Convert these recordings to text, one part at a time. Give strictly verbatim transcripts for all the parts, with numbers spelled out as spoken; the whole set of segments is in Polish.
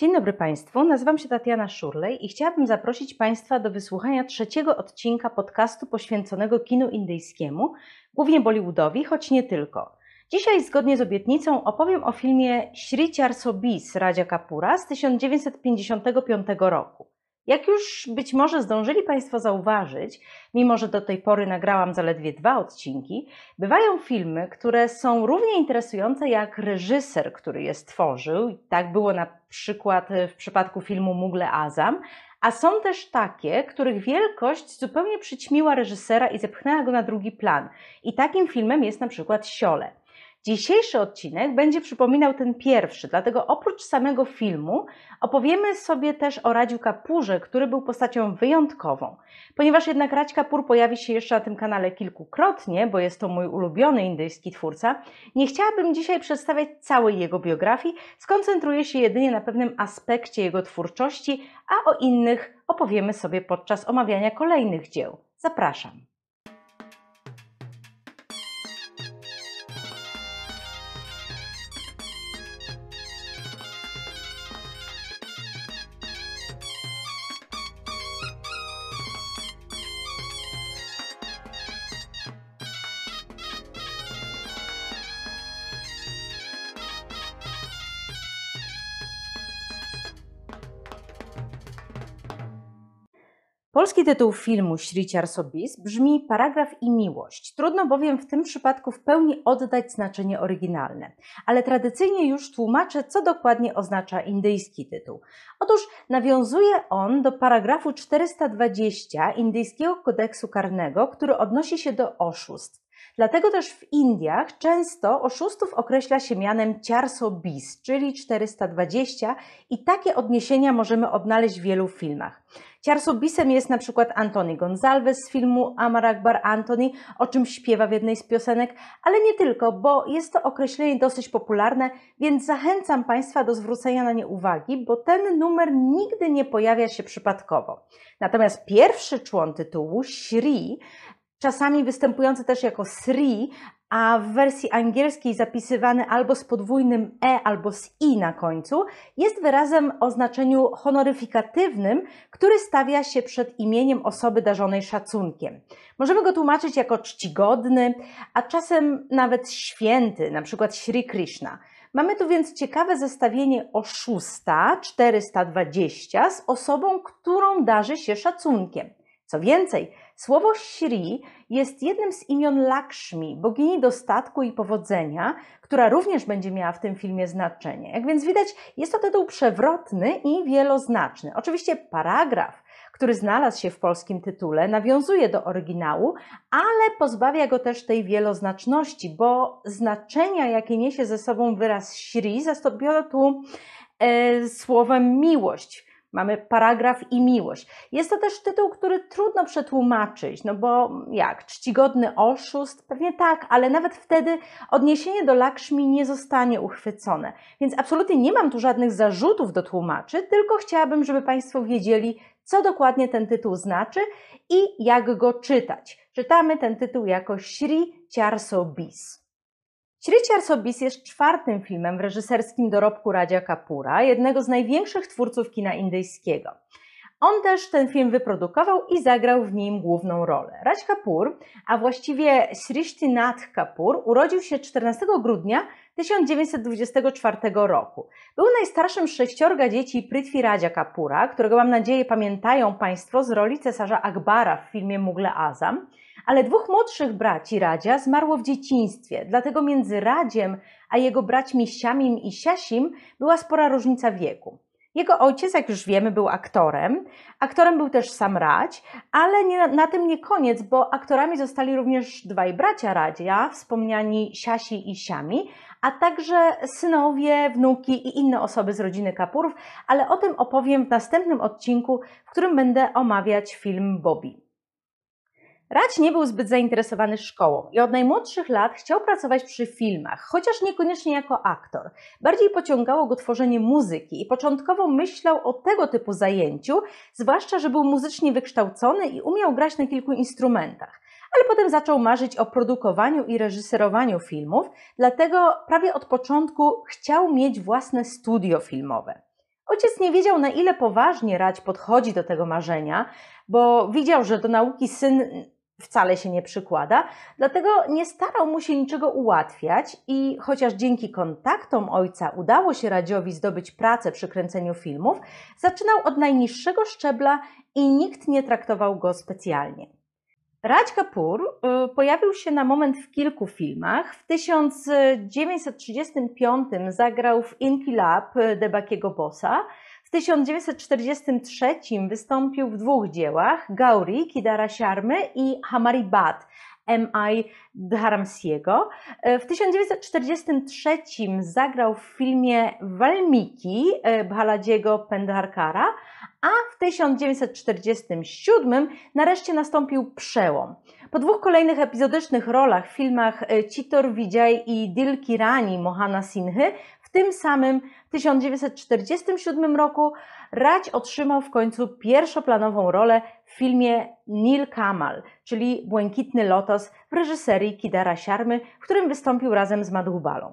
Dzień dobry Państwu, nazywam się Tatiana Szurlej i chciałabym zaprosić Państwa do wysłuchania trzeciego odcinka podcastu poświęconego kinu indyjskiemu, głównie Bollywoodowi, choć nie tylko. Dzisiaj zgodnie z obietnicą opowiem o filmie Shri Char Sobis Radzi Kapura z tysiąc dziewięćset pięćdziesiątego piątego roku. Jak już być może zdążyli Państwo zauważyć, mimo że do tej pory nagrałam zaledwie dwa odcinki, bywają filmy, które są równie interesujące jak reżyser, który je stworzył. Tak było na przykład w przypadku filmu Mughal-e-Azam, a są też takie, których wielkość zupełnie przyćmiła reżysera i zepchnęła go na drugi plan. I takim filmem jest na przykład Siole. Dzisiejszy odcinek będzie przypominał ten pierwszy, dlatego oprócz samego filmu opowiemy sobie też o Radziu Kapurze, który był postacią wyjątkową. Ponieważ jednak Radzi Kapur pojawi się jeszcze na tym kanale kilkukrotnie, bo jest to mój ulubiony indyjski twórca, nie chciałabym dzisiaj przedstawiać całej jego biografii, skoncentruję się jedynie na pewnym aspekcie jego twórczości, a o innych opowiemy sobie podczas omawiania kolejnych dzieł. Zapraszam! Polski tytuł filmu Shri Char Sobis brzmi Paragraf i miłość. Trudno bowiem w tym przypadku w pełni oddać znaczenie oryginalne, ale tradycyjnie już tłumaczę, co dokładnie oznacza indyjski tytuł. Otóż nawiązuje on do paragrafu czterysta dwadzieścia indyjskiego kodeksu karnego, który odnosi się do oszustw. Dlatego też w Indiach często oszustów określa się mianem Char Sobis, czyli czterysta dwadzieścia, i takie odniesienia możemy odnaleźć w wielu filmach. Char Sobisem jest na przykład Antoni Gonzalez z filmu Amar Akbar Anthony, o czym śpiewa w jednej z piosenek, ale nie tylko, bo jest to określenie dosyć popularne, więc zachęcam Państwa do zwrócenia na nie uwagi, bo ten numer nigdy nie pojawia się przypadkowo. Natomiast pierwszy człon tytułu, Shri, czasami występujący też jako Sri, a w wersji angielskiej zapisywany albo z podwójnym E, albo z I na końcu, jest wyrazem o znaczeniu honoryfikatywnym, który stawia się przed imieniem osoby darzonej szacunkiem. Możemy go tłumaczyć jako czcigodny, a czasem nawet święty, na przykład Shri Krishna. Mamy tu więc ciekawe zestawienie oszusta czterysta dwadzieścia z osobą, którą darzy się szacunkiem. Co więcej, słowo Shri jest jednym z imion Lakshmi, bogini dostatku i powodzenia, która również będzie miała w tym filmie znaczenie. Jak więc widać, jest to tytuł przewrotny i wieloznaczny. Oczywiście paragraf, który znalazł się w polskim tytule, nawiązuje do oryginału, ale pozbawia go też tej wieloznaczności, bo znaczenia, jakie niesie ze sobą wyraz Shri, zastąpiono tu e, słowem miłość. Mamy paragraf i miłość. Jest to też tytuł, który trudno przetłumaczyć, no bo jak, czcigodny oszust? Pewnie tak, ale nawet wtedy odniesienie do Lakshmi nie zostanie uchwycone. Więc absolutnie nie mam tu żadnych zarzutów do tłumaczy, tylko chciałabym, żeby Państwo wiedzieli, co dokładnie ten tytuł znaczy i jak go czytać. Czytamy ten tytuł jako Shri Char Sobis. Shri Char Sobis jest czwartym filmem w reżyserskim dorobku Radzi Kapura, jednego z największych twórców kina indyjskiego. On też ten film wyprodukował i zagrał w nim główną rolę. Radzi Kapur, a właściwie Srishti Nath Kapur, urodził się czternastego grudnia tysiąc dziewięćset dwudziestego czwartego roku. Był najstarszym z sześciorga dzieci Prithviraja Kapura, którego mam nadzieję pamiętają Państwo z roli cesarza Akbara w filmie Mughal-e-Azam, ale dwóch młodszych braci Radzia zmarło w dzieciństwie, dlatego między Radziem a jego braćmi Siamim i Siasim była spora różnica wieku. Jego ojciec, jak już wiemy, był aktorem. Aktorem był też sam Radź, ale nie, na tym nie koniec, bo aktorami zostali również dwaj bracia Radzia, wspomniani Siasi i Siami, a także synowie, wnuki i inne osoby z rodziny Kapurów, ale o tym opowiem w następnym odcinku, w którym będę omawiać film Bobby. Radź nie był zbyt zainteresowany szkołą i od najmłodszych lat chciał pracować przy filmach, chociaż niekoniecznie jako aktor. Bardziej pociągało go tworzenie muzyki i początkowo myślał o tego typu zajęciu, zwłaszcza że był muzycznie wykształcony i umiał grać na kilku instrumentach. Ale potem zaczął marzyć o produkowaniu i reżyserowaniu filmów, dlatego prawie od początku chciał mieć własne studio filmowe. Ojciec nie wiedział, na ile poważnie Radzi podchodzi do tego marzenia, bo widział, że do nauki syn wcale się nie przykłada, dlatego nie starał mu się niczego ułatwiać i chociaż dzięki kontaktom ojca udało się Radziowi zdobyć pracę przy kręceniu filmów, zaczynał od najniższego szczebla i nikt nie traktował go specjalnie. Radzi Kapur pojawił się na moment w kilku filmach. W tysiąc dziewięćset trzydziestym piątym zagrał w Inquilab Debakiego Bosa, w tysiąc dziewięćset czterdziestym trzecim wystąpił w dwóch dziełach: Gauri, Kidara Sharmy i Hamari Bhatt, M I Dharamsiego. W tysiąc dziewięćset czterdziestym trzecim zagrał w filmie Valmiki Bhaladziego Pendharkara, a w tysiąc dziewięćset czterdziestym siódmym nareszcie nastąpił przełom. Po dwóch kolejnych epizodycznych rolach w filmach Chittor Vijay i Dil Ki Rani Mohana Sinhy w tym samym tysiąc dziewięćset czterdziestym siódmym roku Radzi otrzymał w końcu pierwszoplanową rolę w filmie Neel Kamal, czyli Błękitny Lotos w reżyserii Kidara Sharmy, w którym wystąpił razem z Madhubalą.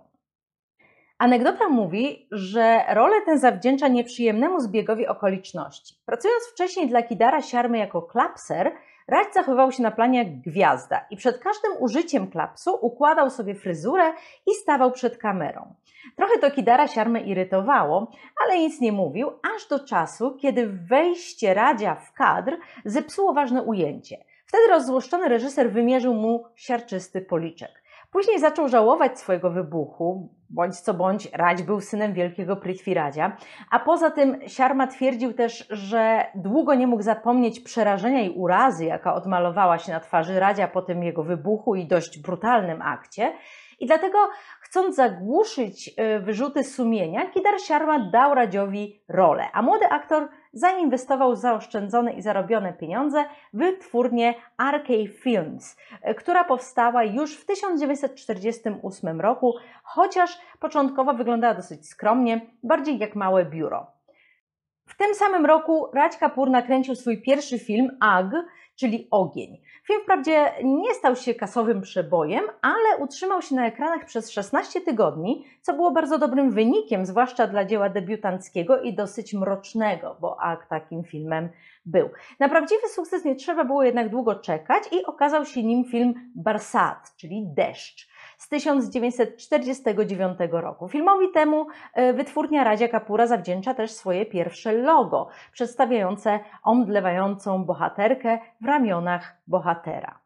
Anegdota mówi, że rolę tę zawdzięcza nieprzyjemnemu zbiegowi okoliczności. Pracując wcześniej dla Kidara Sharmy jako klapser, Radzi zachowywał się na planie jak gwiazda i przed każdym użyciem klapsu układał sobie fryzurę i stawał przed kamerą. Trochę to Kidara Sharmy irytowało, ale nic nie mówił, aż do czasu, kiedy wejście Radzia w kadr zepsuło ważne ujęcie. Wtedy rozzłoszczony reżyser wymierzył mu siarczysty policzek. Później zaczął żałować swojego wybuchu, bądź co bądź Radzi był synem wielkiego Prithviradzia, a poza tym Sharma twierdził też, że długo nie mógł zapomnieć przerażenia i urazy, jaka odmalowała się na twarzy Radzia po tym jego wybuchu i dość brutalnym akcie. I dlatego, chcąc zagłuszyć wyrzuty sumienia, Kidar Sharma dał Radziowi rolę, a młody aktor zainwestował zaoszczędzone i zarobione pieniądze w wytwórnię R K Films, która powstała już w tysiąc dziewięćset czterdziestym ósmym roku, chociaż początkowo wyglądała dosyć skromnie, bardziej jak małe biuro. W tym samym roku Radzi Kapur nakręcił swój pierwszy film Ag, czyli Ogień. Film wprawdzie nie stał się kasowym przebojem, ale utrzymał się na ekranach przez szesnaście tygodni, co było bardzo dobrym wynikiem, zwłaszcza dla dzieła debiutanckiego i dosyć mrocznego, bo Ag takim filmem był. Na prawdziwy sukces nie trzeba było jednak długo czekać i okazał się nim film Barsat, czyli Deszcz, z tysiąc dziewięćset czterdziestego dziewiątego roku. Filmowi temu wytwórnia Radzia Kapura zawdzięcza też swoje pierwsze logo, przedstawiające omdlewającą bohaterkę w ramionach bohatera.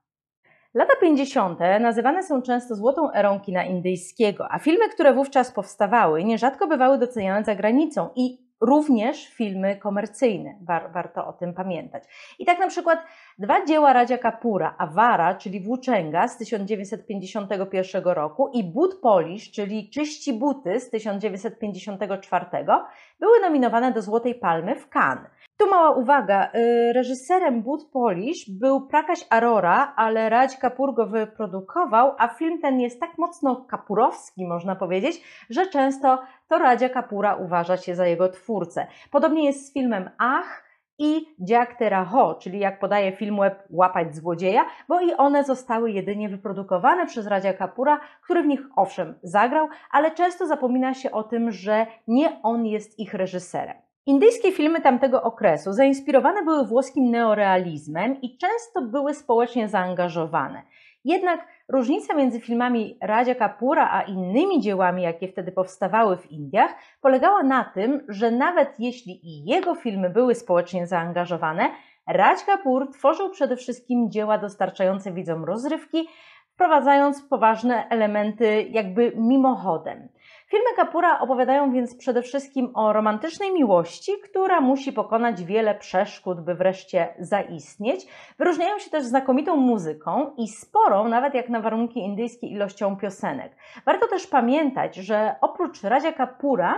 Lata pięćdziesiąte nazywane są często złotą erą kina indyjskiego, a filmy, które wówczas powstawały, nierzadko bywały doceniane za granicą i również filmy komercyjne, warto o tym pamiętać. I tak na przykład dwa dzieła Radzia Kapura, Awara, czyli Włóczęga z tysiąc dziewięćset pięćdziesiątego pierwszego roku i But Polish, czyli Czyści buty z tysiąc dziewięćset pięćdziesiątego czwartego były nominowane do Złotej Palmy w Cannes. Tu mała uwaga, reżyserem But Polish był Prakash Arora, ale Radzi Kapur go wyprodukował, a film ten jest tak mocno kapurowski, można powiedzieć, że często to Radzia Kapura uważa się za jego twórcę. Podobnie jest z filmem Ach i Dziak Tera Ho, czyli jak podaje film web Łapać złodzieja, bo i one zostały jedynie wyprodukowane przez Radzia Kapura, który w nich owszem zagrał, ale często zapomina się o tym, że nie on jest ich reżyserem. Indyjskie filmy tamtego okresu zainspirowane były włoskim neorealizmem i często były społecznie zaangażowane. Jednak różnica między filmami Radzia Kapura a innymi dziełami, jakie wtedy powstawały w Indiach, polegała na tym, że nawet jeśli i jego filmy były społecznie zaangażowane, Radzi Kapur tworzył przede wszystkim dzieła dostarczające widzom rozrywki, wprowadzając poważne elementy jakby mimochodem. Filmy Kapura opowiadają więc przede wszystkim o romantycznej miłości, która musi pokonać wiele przeszkód, by wreszcie zaistnieć. Wyróżniają się też znakomitą muzyką i sporą, nawet jak na warunki indyjskie, ilością piosenek. Warto też pamiętać, że oprócz Radzia Kapura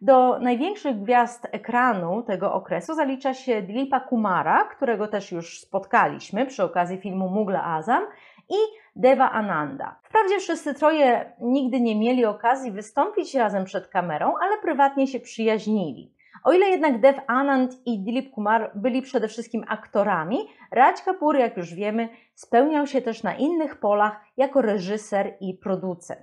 do największych gwiazd ekranu tego okresu zalicza się Dilipa Kumara, którego też już spotkaliśmy przy okazji filmu Mughal-e-Azam, i Deva Ananda. Wprawdzie wszyscy troje nigdy nie mieli okazji wystąpić razem przed kamerą, ale prywatnie się przyjaźnili. O ile jednak Dev Anand i Dilip Kumar byli przede wszystkim aktorami, Radzi Kapur, jak już wiemy, spełniał się też na innych polach jako reżyser i producent.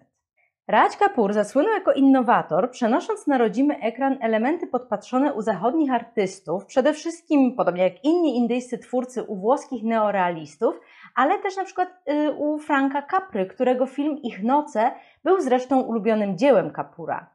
Raj Kapur zasłynął jako innowator, przenosząc na rodzimy ekran elementy podpatrzone u zachodnich artystów, przede wszystkim, podobnie jak inni indyjscy twórcy, u włoskich neorealistów, ale też na przykład u Franka Capry, którego film Ich noce był zresztą ulubionym dziełem Kapura.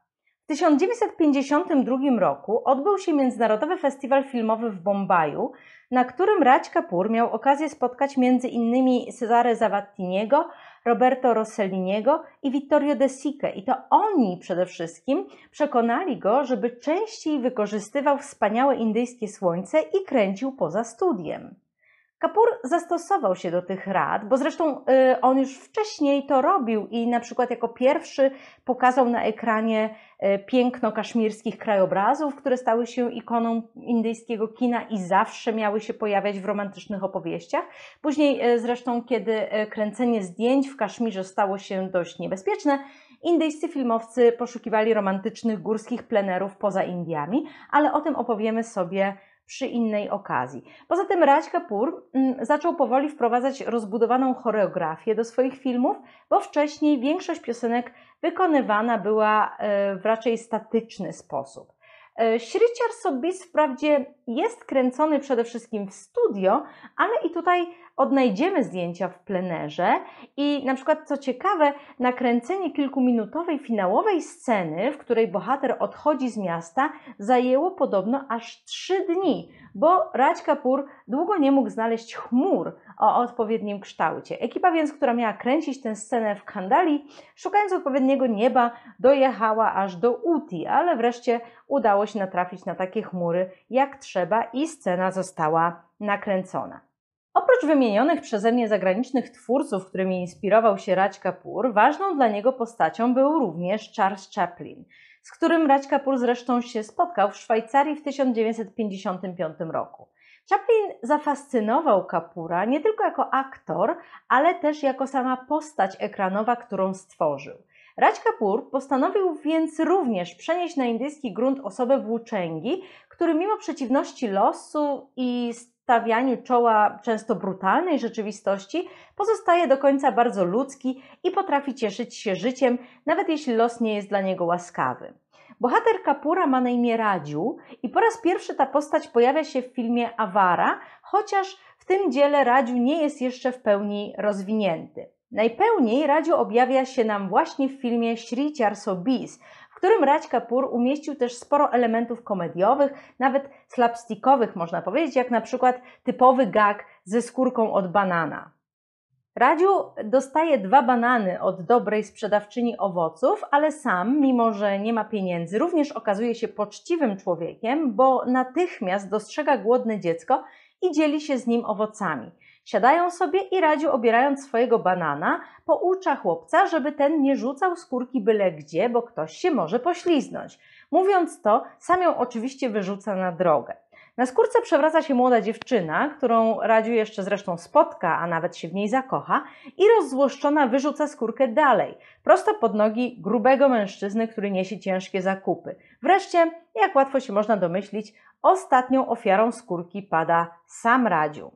W tysiąc dziewięćset pięćdziesiątym drugim roku odbył się Międzynarodowy Festiwal Filmowy w Bombaju, na którym Raj Kapur miał okazję spotkać między innymi Cesare Zavattiniego, Roberto Rosselliniego i Vittorio De Sica, i to oni przede wszystkim przekonali go, żeby częściej wykorzystywał wspaniałe indyjskie słońce i kręcił poza studiem. Kapur zastosował się do tych rad, bo zresztą y, on już wcześniej to robił i na przykład jako pierwszy pokazał na ekranie y, piękno kaszmirskich krajobrazów, które stały się ikoną indyjskiego kina i zawsze miały się pojawiać w romantycznych opowieściach. Później y, zresztą, kiedy kręcenie zdjęć w Kaszmirze stało się dość niebezpieczne, indyjscy filmowcy poszukiwali romantycznych górskich plenerów poza Indiami, ale o tym opowiemy sobie przy innej okazji. Poza tym Raj Kapur zaczął powoli wprowadzać rozbudowaną choreografię do swoich filmów, bo wcześniej większość piosenek wykonywana była w raczej statyczny sposób. Shri Char Sobis wprawdzie jest kręcony przede wszystkim w studio, ale i tutaj odnajdziemy zdjęcia w plenerze i na przykład, co ciekawe, nakręcenie kilkuminutowej finałowej sceny, w której bohater odchodzi z miasta, zajęło podobno aż trzy dni, bo Raj Kapur długo nie mógł znaleźć chmur o odpowiednim kształcie. Ekipa więc, która miała kręcić tę scenę w Kandali, szukając odpowiedniego nieba, dojechała aż do Uti, ale wreszcie udało się natrafić na takie chmury jak trzeba i scena została nakręcona. Oprócz wymienionych przeze mnie zagranicznych twórców, którymi inspirował się Raj Kapur, ważną dla niego postacią był również Charles Chaplin, z którym Raj Kapur zresztą się spotkał w Szwajcarii w tysiąc dziewięćset pięćdziesiątym piątym roku. Chaplin zafascynował Kapura nie tylko jako aktor, ale też jako sama postać ekranowa, którą stworzył. Raj Kapur postanowił więc również przenieść na indyjski grunt osobę włóczęgi, który mimo przeciwności losu i stawianiu czoła często brutalnej rzeczywistości pozostaje do końca bardzo ludzki i potrafi cieszyć się życiem, nawet jeśli los nie jest dla niego łaskawy. Bohater Kapura ma na imię Radziu i po raz pierwszy ta postać pojawia się w filmie Awara, chociaż w tym dziele Radziu nie jest jeszcze w pełni rozwinięty. Najpełniej Radziu objawia się nam właśnie w filmie Shri Char Sobis, w którym Raj Kapur umieścił też sporo elementów komediowych, nawet slapstickowych można powiedzieć, jak na przykład typowy gag ze skórką od banana. Radziu dostaje dwa banany od dobrej sprzedawczyni owoców, ale sam, mimo że nie ma pieniędzy, również okazuje się poczciwym człowiekiem, bo natychmiast dostrzega głodne dziecko i dzieli się z nim owocami. Siadają sobie i Radziu, obierając swojego banana, poucza chłopca, żeby ten nie rzucał skórki byle gdzie, bo ktoś się może pośliznąć. Mówiąc to, sam ją oczywiście wyrzuca na drogę. Na skórce przewraca się młoda dziewczyna, którą Radziu jeszcze zresztą spotka, a nawet się w niej zakocha, i rozzłoszczona wyrzuca skórkę dalej, prosto pod nogi grubego mężczyzny, który niesie ciężkie zakupy. Wreszcie, jak łatwo się można domyślić, ostatnią ofiarą skórki pada sam Radziu.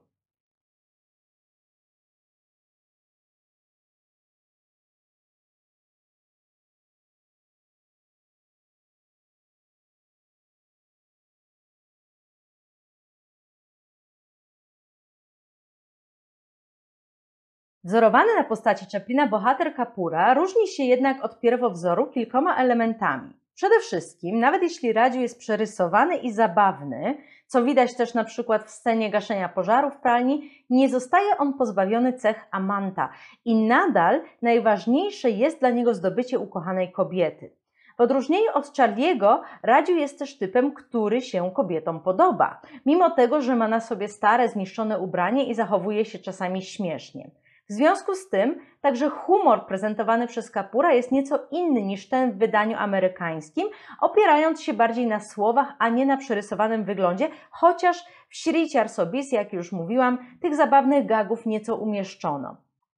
Wzorowany na postaci Chaplina bohater Kapura różni się jednak od pierwowzoru kilkoma elementami. Przede wszystkim, nawet jeśli Radziu jest przerysowany i zabawny, co widać też na przykład w scenie gaszenia pożaru w pralni, nie zostaje on pozbawiony cech amanta i nadal najważniejsze jest dla niego zdobycie ukochanej kobiety. W odróżnieniu od Charliego, Radziu jest też typem, który się kobietom podoba, mimo tego, że ma na sobie stare, zniszczone ubranie i zachowuje się czasami śmiesznie. W związku z tym także humor prezentowany przez Kapura jest nieco inny niż ten w wydaniu amerykańskim, opierając się bardziej na słowach, a nie na przerysowanym wyglądzie, chociaż w Shri Char Sobis, jak już mówiłam, tych zabawnych gagów nieco umieszczono.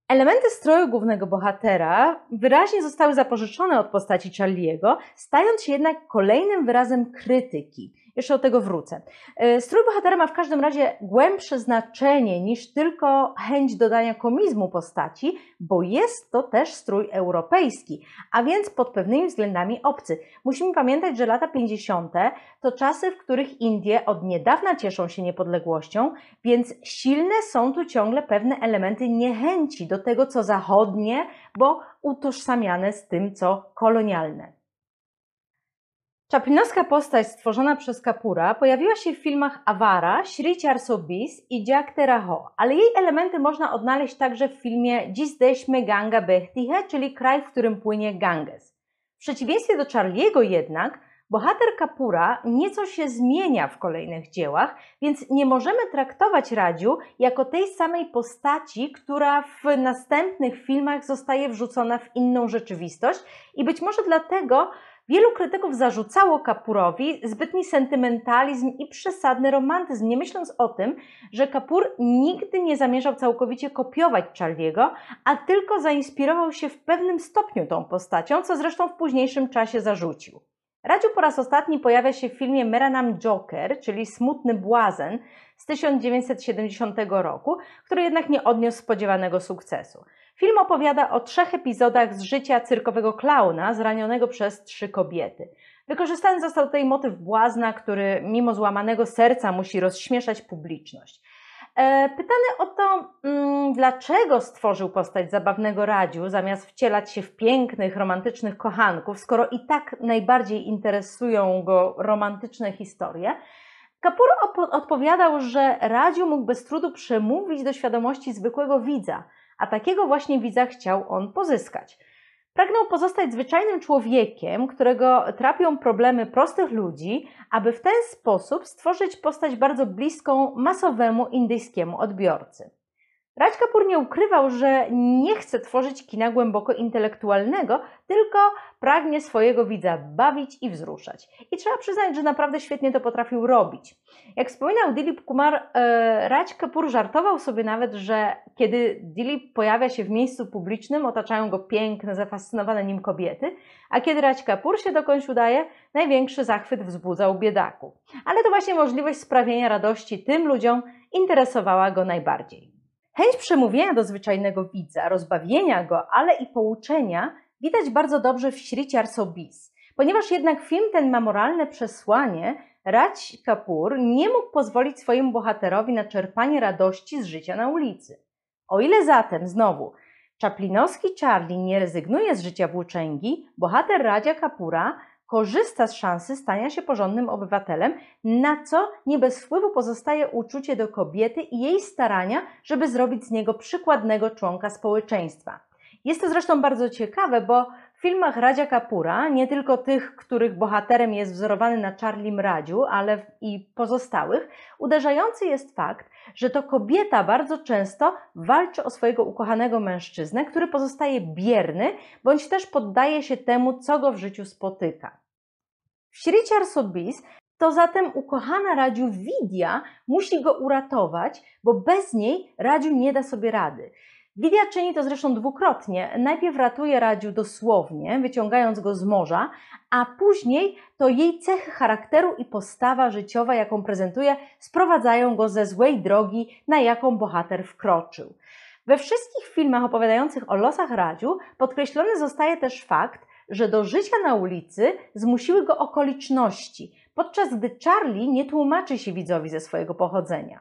Elementy stroju głównego bohatera wyraźnie zostały zapożyczone od postaci Charliego, stając się jednak kolejnym wyrazem krytyki Jeszcze do tego wrócę. Strój bohatera ma w każdym razie głębsze znaczenie niż tylko chęć dodania komizmu postaci, bo jest to też strój europejski, a więc pod pewnymi względami obcy. Musimy pamiętać, że lata pięćdziesiąte to czasy, w których Indie od niedawna cieszą się niepodległością, więc silne są tu ciągle pewne elementy niechęci do tego, co zachodnie, bo utożsamiane z tym, co kolonialne. Czaplinowska postać stworzona przez Kapura pojawiła się w filmach Awara, Shri Char Sobis i Jak Tera Ho, ale jej elementy można odnaleźć także w filmie Dziś deśmy Ganga Behtihe, czyli Kraj, w którym płynie Ganges. W przeciwieństwie do Charliego jednak, bohater Kapura nieco się zmienia w kolejnych dziełach, więc nie możemy traktować Radziu jako tej samej postaci, która w następnych filmach zostaje wrzucona w inną rzeczywistość i być może dlatego wielu krytyków zarzucało Kapurowi zbytni sentymentalizm i przesadny romantyzm, nie myśląc o tym, że Kapur nigdy nie zamierzał całkowicie kopiować Charlie'ego, a tylko zainspirował się w pewnym stopniu tą postacią, co zresztą w późniejszym czasie zarzucił. Radziu po raz ostatni pojawia się w filmie Mera Naam Joker, czyli Smutny Błazen z tysiąc dziewięćset siedemdziesiątego roku, który jednak nie odniósł spodziewanego sukcesu. Film opowiada o trzech epizodach z życia cyrkowego klauna zranionego przez trzy kobiety. Wykorzystany został tutaj motyw błazna, który mimo złamanego serca musi rozśmieszać publiczność. E, pytany o to, mm, dlaczego stworzył postać zabawnego Radziu, zamiast wcielać się w pięknych, romantycznych kochanków, skoro i tak najbardziej interesują go romantyczne historie, Kapur odpowiadał, że Radziu mógł bez trudu przemówić do świadomości zwykłego widza, a takiego właśnie widza chciał on pozyskać. Pragnął pozostać zwyczajnym człowiekiem, którego trapią problemy prostych ludzi, aby w ten sposób stworzyć postać bardzo bliską masowemu indyjskiemu odbiorcy. Raj Kapur nie ukrywał, że nie chce tworzyć kina głęboko intelektualnego, tylko pragnie swojego widza bawić i wzruszać. I trzeba przyznać, że naprawdę świetnie to potrafił robić. Jak wspominał Dilip Kumar, Raj Kapur żartował sobie nawet, że kiedy Dilip pojawia się w miejscu publicznym, otaczają go piękne, zafascynowane nim kobiety, a kiedy Raj Kapur się dokądś udaje, największy zachwyt wzbudzał biedaku. Ale to właśnie możliwość sprawienia radości tym ludziom interesowała go najbardziej. Chęć przemówienia do zwyczajnego widza, rozbawienia go, ale i pouczenia widać bardzo dobrze w Shri Char Sobis. Ponieważ jednak film ten ma moralne przesłanie, Radzi Kapur nie mógł pozwolić swojemu bohaterowi na czerpanie radości z życia na ulicy. O ile zatem, znowu, Czaplinowski Charlie nie rezygnuje z życia włóczęgi, bohater Radzia Kapura korzysta z szansy stania się porządnym obywatelem, na co nie bez wpływu pozostaje uczucie do kobiety i jej starania, żeby zrobić z niego przykładnego członka społeczeństwa. Jest to zresztą bardzo ciekawe, bo w filmach Radzia Kapura, nie tylko tych, których bohaterem jest wzorowany na Charlim Radziu, ale i pozostałych, uderzający jest fakt, że to kobieta bardzo często walczy o swojego ukochanego mężczyznę, który pozostaje bierny, bądź też poddaje się temu, co go w życiu spotyka. W Shri Char Sobis to zatem ukochana Radziu Vidya musi go uratować, bo bez niej Radziu nie da sobie rady. Vidya czyni to zresztą dwukrotnie. Najpierw ratuje Radziu dosłownie, wyciągając go z morza, a później to jej cechy charakteru i postawa życiowa, jaką prezentuje, sprowadzają go ze złej drogi, na jaką bohater wkroczył. We wszystkich filmach opowiadających o losach Radziu podkreślony zostaje też fakt, że do życia na ulicy zmusiły go okoliczności, podczas gdy Charlie nie tłumaczy się widzowi ze swojego pochodzenia.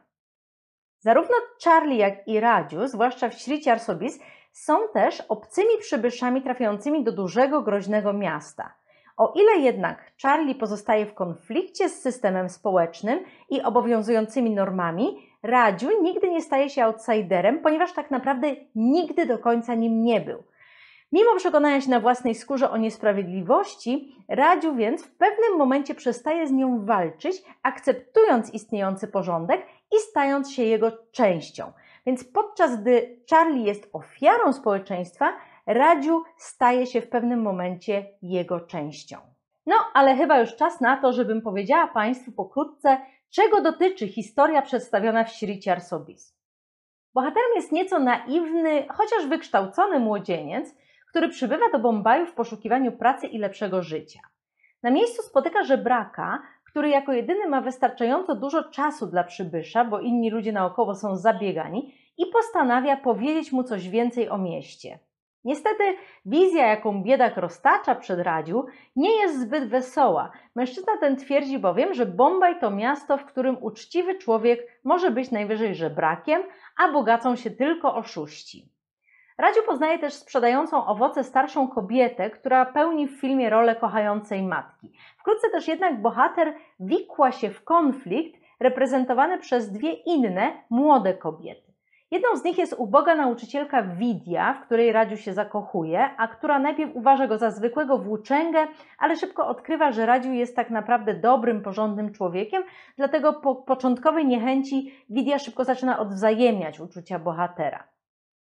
Zarówno Charlie, jak i Radziu, zwłaszcza w Shri Char Sobis, są też obcymi przybyszami trafiającymi do dużego, groźnego miasta. O ile jednak Charlie pozostaje w konflikcie z systemem społecznym i obowiązującymi normami, Radziu nigdy nie staje się outsiderem, ponieważ tak naprawdę nigdy do końca nim nie był. Mimo przekonania się na własnej skórze o niesprawiedliwości, Radziu więc w pewnym momencie przestaje z nią walczyć, akceptując istniejący porządek i stając się jego częścią. Więc podczas gdy Charlie jest ofiarą społeczeństwa, Radziu staje się w pewnym momencie jego częścią. No, ale chyba już czas na to, żebym powiedziała Państwu pokrótce, czego dotyczy historia przedstawiona w Shri Char Sobis. Bohaterem jest nieco naiwny, chociaż wykształcony młodzieniec, który przybywa do Bombaju w poszukiwaniu pracy i lepszego życia. Na miejscu spotyka żebraka, który jako jedyny ma wystarczająco dużo czasu dla przybysza, bo inni ludzie naokoło są zabiegani, i postanawia powiedzieć mu coś więcej o mieście. Niestety wizja, jaką biedak roztacza przed Radziu, nie jest zbyt wesoła. Mężczyzna ten twierdzi bowiem, że Bombaj to miasto, w którym uczciwy człowiek może być najwyżej żebrakiem, a bogacą się tylko oszuści. Radziu poznaje też sprzedającą owoce starszą kobietę, która pełni w filmie rolę kochającej matki. Wkrótce też jednak bohater wikła się w konflikt reprezentowany przez dwie inne, młode kobiety. Jedną z nich jest uboga nauczycielka Widya, w której Radziu się zakochuje, a która najpierw uważa go za zwykłego włóczęgę, ale szybko odkrywa, że Radziu jest tak naprawdę dobrym, porządnym człowiekiem, dlatego po początkowej niechęci Widya szybko zaczyna odwzajemniać uczucia bohatera.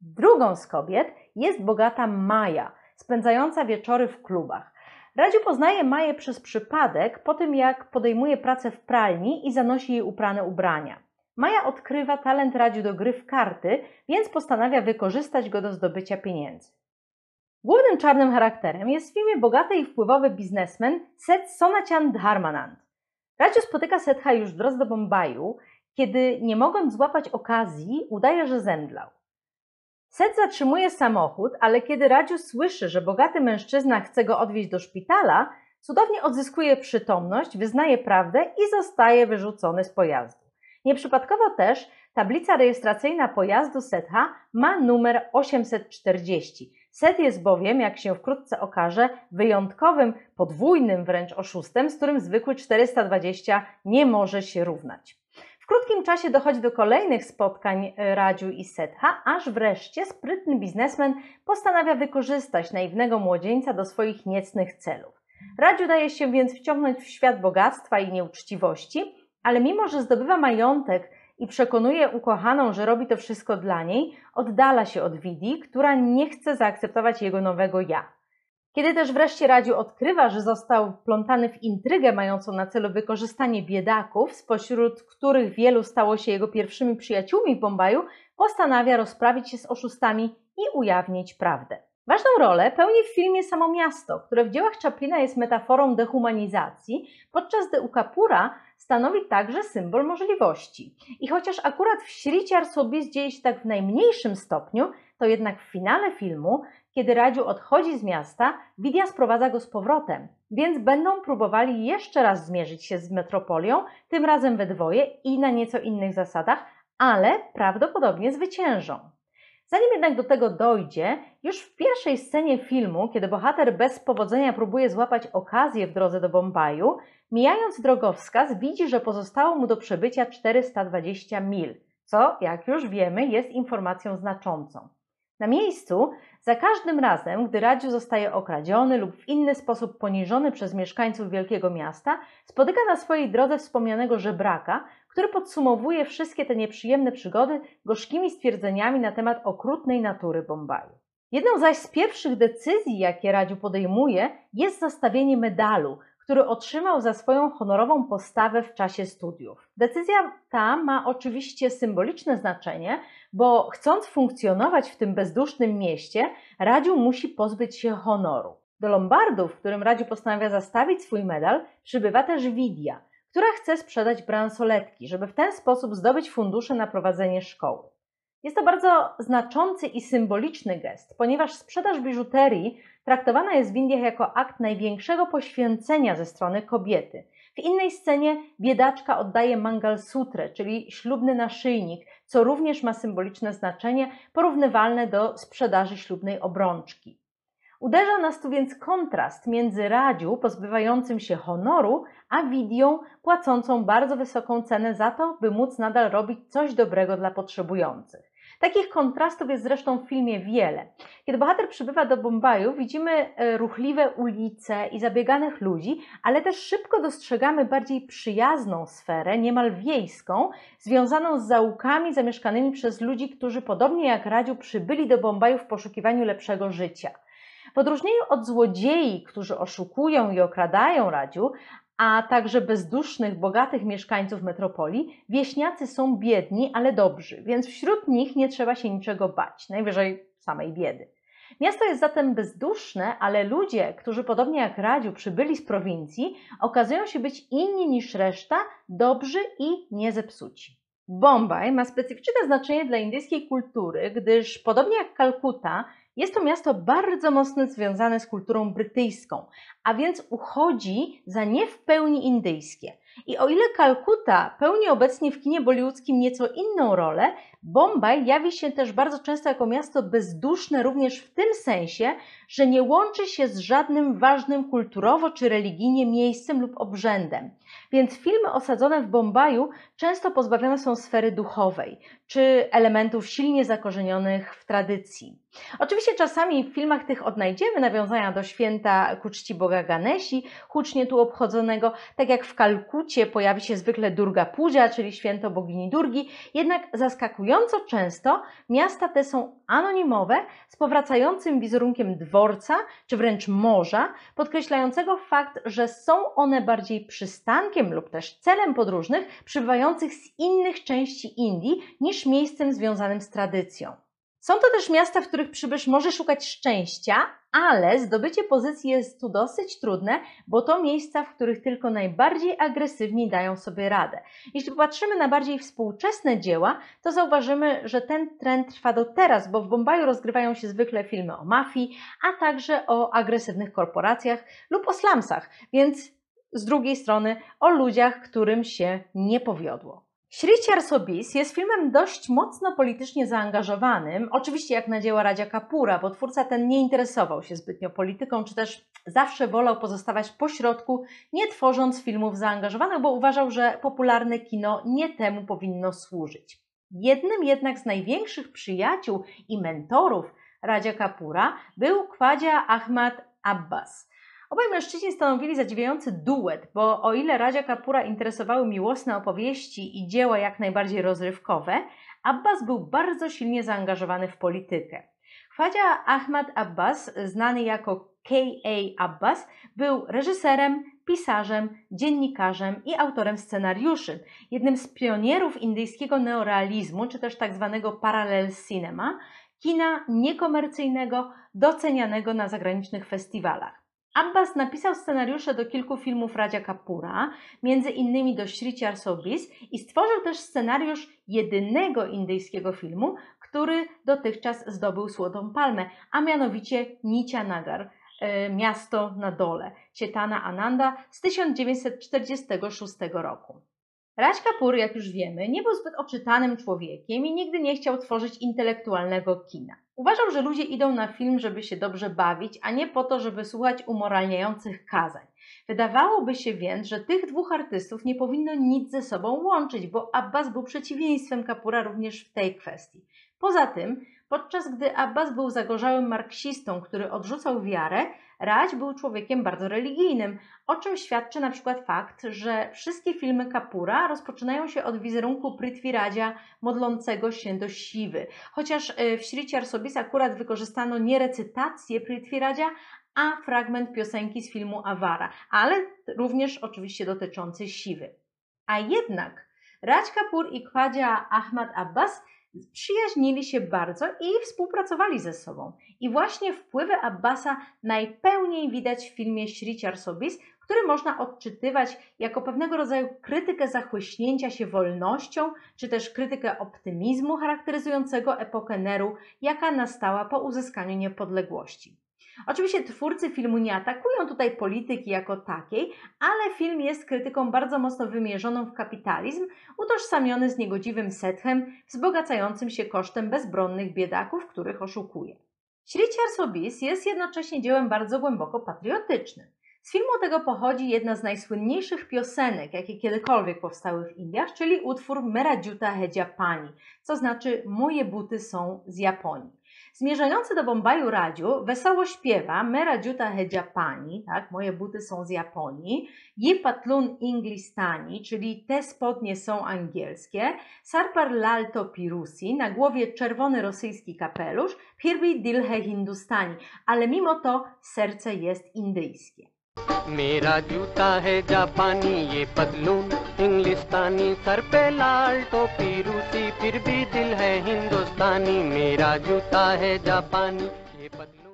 Drugą z kobiet jest bogata Maja, spędzająca wieczory w klubach. Radziu poznaje Maję przez przypadek po tym, jak podejmuje pracę w pralni i zanosi jej uprane ubrania. Maja odkrywa talent Radziu do gry w karty, więc postanawia wykorzystać go do zdobycia pieniędzy. Głównym czarnym charakterem jest w filmie bogaty i wpływowy biznesmen Seth Sonaciand Dharmanand. Radziu spotyka Setha już w drodze do Bombaju, kiedy nie mogąc złapać okazji, udaje, że zemdlał. Seth zatrzymuje samochód, ale kiedy Radziu słyszy, że bogaty mężczyzna chce go odwieźć do szpitala, cudownie odzyskuje przytomność, wyznaje prawdę i zostaje wyrzucony z pojazdu. Nieprzypadkowo też tablica rejestracyjna pojazdu Setha ma numer osiemset czterdzieści. Seth jest bowiem, jak się wkrótce okaże, wyjątkowym, podwójnym wręcz oszustem, z którym zwykły czterysta dwadzieścia nie może się równać. W krótkim czasie dochodzi do kolejnych spotkań Radziu i Setha, aż wreszcie sprytny biznesmen postanawia wykorzystać naiwnego młodzieńca do swoich niecnych celów. Radziu daje się więc wciągnąć w świat bogactwa i nieuczciwości, ale mimo że zdobywa majątek i przekonuje ukochaną, że robi to wszystko dla niej, oddala się od Widyi, która nie chce zaakceptować jego nowego ja. Kiedy też wreszcie Radziu odkrywa, że został wplątany w intrygę mającą na celu wykorzystanie biedaków, spośród których wielu stało się jego pierwszymi przyjaciółmi w Bombaju, postanawia rozprawić się z oszustami i ujawnić prawdę. Ważną rolę pełni w filmie samo miasto, które w dziełach Chaplina jest metaforą dehumanizacji, podczas gdy u Kapura stanowi także symbol możliwości. I chociaż akurat w Shri Char Sobis dzieje się tak w najmniejszym stopniu, to jednak w finale filmu, kiedy Radziu odchodzi z miasta, Widya sprowadza go z powrotem, więc będą próbowali jeszcze raz zmierzyć się z metropolią, tym razem we dwoje i na nieco innych zasadach, ale prawdopodobnie zwyciężą. Zanim jednak do tego dojdzie, już w pierwszej scenie filmu, kiedy bohater bez powodzenia próbuje złapać okazję w drodze do Bombaju, mijając drogowskaz widzi, że pozostało mu do przebycia czterysta dwadzieścia mil, co, jak już wiemy, jest informacją znaczącą. Na miejscu, za każdym razem, gdy Radziu zostaje okradziony lub w inny sposób poniżony przez mieszkańców wielkiego miasta, spotyka na swojej drodze wspomnianego żebraka, który podsumowuje wszystkie te nieprzyjemne przygody gorzkimi stwierdzeniami na temat okrutnej natury Bombaju. Jedną zaś z pierwszych decyzji, jakie Radziu podejmuje, jest zastawienie medalu, który otrzymał za swoją honorową postawę w czasie studiów. Decyzja ta ma oczywiście symboliczne znaczenie, bo chcąc funkcjonować w tym bezdusznym mieście, Radziu musi pozbyć się honoru. Do Lombardu, w którym Radziu postanawia zastawić swój medal, przybywa też Widya, która chce sprzedać bransoletki, żeby w ten sposób zdobyć fundusze na prowadzenie szkoły. Jest to bardzo znaczący i symboliczny gest, ponieważ sprzedaż biżuterii traktowana jest w Indiach jako akt największego poświęcenia ze strony kobiety. W innej scenie biedaczka oddaje mangalsutrę, czyli ślubny naszyjnik, co również ma symboliczne znaczenie porównywalne do sprzedaży ślubnej obrączki. Uderza nas tu więc kontrast między Radziu pozbywającym się honoru, a Widyą płacącą bardzo wysoką cenę za to, by móc nadal robić coś dobrego dla potrzebujących. Takich kontrastów jest zresztą w filmie wiele. Kiedy bohater przybywa do Bombaju, widzimy ruchliwe ulice i zabieganych ludzi, ale też szybko dostrzegamy bardziej przyjazną sferę, niemal wiejską, związaną z zaułkami zamieszkanymi przez ludzi, którzy podobnie jak Radziu przybyli do Bombaju w poszukiwaniu lepszego życia. W odróżnieniu od złodziei, którzy oszukują i okradają Radziu, a także bezdusznych, bogatych mieszkańców metropolii, wieśniacy są biedni, ale dobrzy, więc wśród nich nie trzeba się niczego bać, najwyżej samej biedy. Miasto jest zatem bezduszne, ale ludzie, którzy podobnie jak Radziu przybyli z prowincji, okazują się być inni niż reszta, dobrzy i niezepsuci. Bombaj ma specyficzne znaczenie dla indyjskiej kultury, gdyż podobnie jak Kalkuta, jest to miasto bardzo mocno związane z kulturą brytyjską, a więc uchodzi za nie w pełni indyjskie. I o ile Kalkuta pełni obecnie w kinie bollywoodzkim nieco inną rolę, Bombaj jawi się też bardzo często jako miasto bezduszne również w tym sensie, że nie łączy się z żadnym ważnym kulturowo czy religijnie miejscem lub obrzędem. Więc filmy osadzone w Bombaju często pozbawione są sfery duchowej czy elementów silnie zakorzenionych w tradycji. Oczywiście czasami w filmach tych odnajdziemy nawiązania do święta ku czci boga Ganesi, hucznie tu obchodzonego, tak jak w Kalkucie pojawi się zwykle Durga Puja, czyli święto bogini Durgi, jednak zaskakująco często miasta te są anonimowe, z powracającym wizerunkiem dworca czy wręcz morza, podkreślającego fakt, że są one bardziej przystankiem lub też celem podróżnych przybywających z innych części Indii niż miejscem związanym z tradycją. Są to też miasta, w których przybysz może szukać szczęścia, ale zdobycie pozycji jest tu dosyć trudne, bo to miejsca, w których tylko najbardziej agresywni dają sobie radę. Jeśli popatrzymy na bardziej współczesne dzieła, to zauważymy, że ten trend trwa do teraz, bo w Bombaju rozgrywają się zwykle filmy o mafii, a także o agresywnych korporacjach lub o slumsach, więc z drugiej strony o ludziach, którym się nie powiodło. Shri Char Sobis jest filmem dość mocno politycznie zaangażowanym, oczywiście jak na dzieła Radzia Kapura, bo twórca ten nie interesował się zbytnio polityką, czy też zawsze wolał pozostawać pośrodku, nie tworząc filmów zaangażowanych, bo uważał, że popularne kino nie temu powinno służyć. Jednym jednak z największych przyjaciół i mentorów Radzia Kapura był Khwaja Ahmad Abbas. Obaj mężczyźni stanowili zadziwiający duet, bo o ile Radzia Kapura interesowały miłosne opowieści i dzieła jak najbardziej rozrywkowe, Abbas był bardzo silnie zaangażowany w politykę. Khwaja Ahmad Abbas, znany jako K A Abbas, był reżyserem, pisarzem, dziennikarzem i autorem scenariuszy, jednym z pionierów indyjskiego neorealizmu, czy też tak zwanego parallel cinema, kina niekomercyjnego, docenianego na zagranicznych festiwalach. Abbas napisał scenariusze do kilku filmów Radzia Kapura, między innymi do Shri Char Sobis, i stworzył też scenariusz jedynego indyjskiego filmu, który dotychczas zdobył Złotą Palmę, a mianowicie Nitya Nagar, y, Miasto na dole, Chetana Ananda z tysiąc dziewięćset czterdziestego szóstego roku. Raj Kapur, jak już wiemy, nie był zbyt oczytanym człowiekiem i nigdy nie chciał tworzyć intelektualnego kina. Uważał, że ludzie idą na film, żeby się dobrze bawić, a nie po to, żeby słuchać umoralniających kazań. Wydawałoby się więc, że tych dwóch artystów nie powinno nic ze sobą łączyć, bo Abbas był przeciwieństwem Kapura również w tej kwestii. Poza tym, podczas gdy Abbas był zagorzałym marksistą, który odrzucał wiarę, Raj był człowiekiem bardzo religijnym, o czym świadczy na przykład fakt, że wszystkie filmy Kapura rozpoczynają się od wizerunku Prithviradzia modlącego się do Siwy, chociaż w Shri Char Sobis akurat wykorzystano nie recytację Prithviradzia, a fragment piosenki z filmu Awara, ale również oczywiście dotyczący Siwy. A jednak Raj Kapur i Khwaja Ahmad Abbas przyjaźnili się bardzo i współpracowali ze sobą. I właśnie wpływy Abbasa najpełniej widać w filmie Shri Char Sobis, który można odczytywać jako pewnego rodzaju krytykę zachłyśnięcia się wolnością, czy też krytykę optymizmu charakteryzującego epokę Nehru, jaka nastała po uzyskaniu niepodległości. Oczywiście twórcy filmu nie atakują tutaj polityki jako takiej, ale film jest krytyką bardzo mocno wymierzoną w kapitalizm, utożsamiony z niegodziwym setchem, wzbogacającym się kosztem bezbronnych biedaków, których oszukuje. Shri Char Sobis jest jednocześnie dziełem bardzo głęboko patriotycznym. Z filmu tego pochodzi jedna z najsłynniejszych piosenek, jakie kiedykolwiek powstały w Indiach, czyli utwór Mera Juta Hai Japani, co znaczy moje buty są z Japonii. Zmierzający do Bombaju Radziu wesoło śpiewa Mera Juta Hai Japani, tak, moje buty są z Japonii, Ye Patlun Inglistani, czyli te spodnie są angielskie, Sarpar Lal Topi Rusi, na głowie czerwony rosyjski kapelusz, Pirbi Dil Hai Hindustani, ale mimo to serce jest indyjskie. Mera juta hai Japani, ye patloon Englistani, sar pe lal topi Rusi, phir bhi dil hai Hindustani, mera juta hai Japani, ye patloon.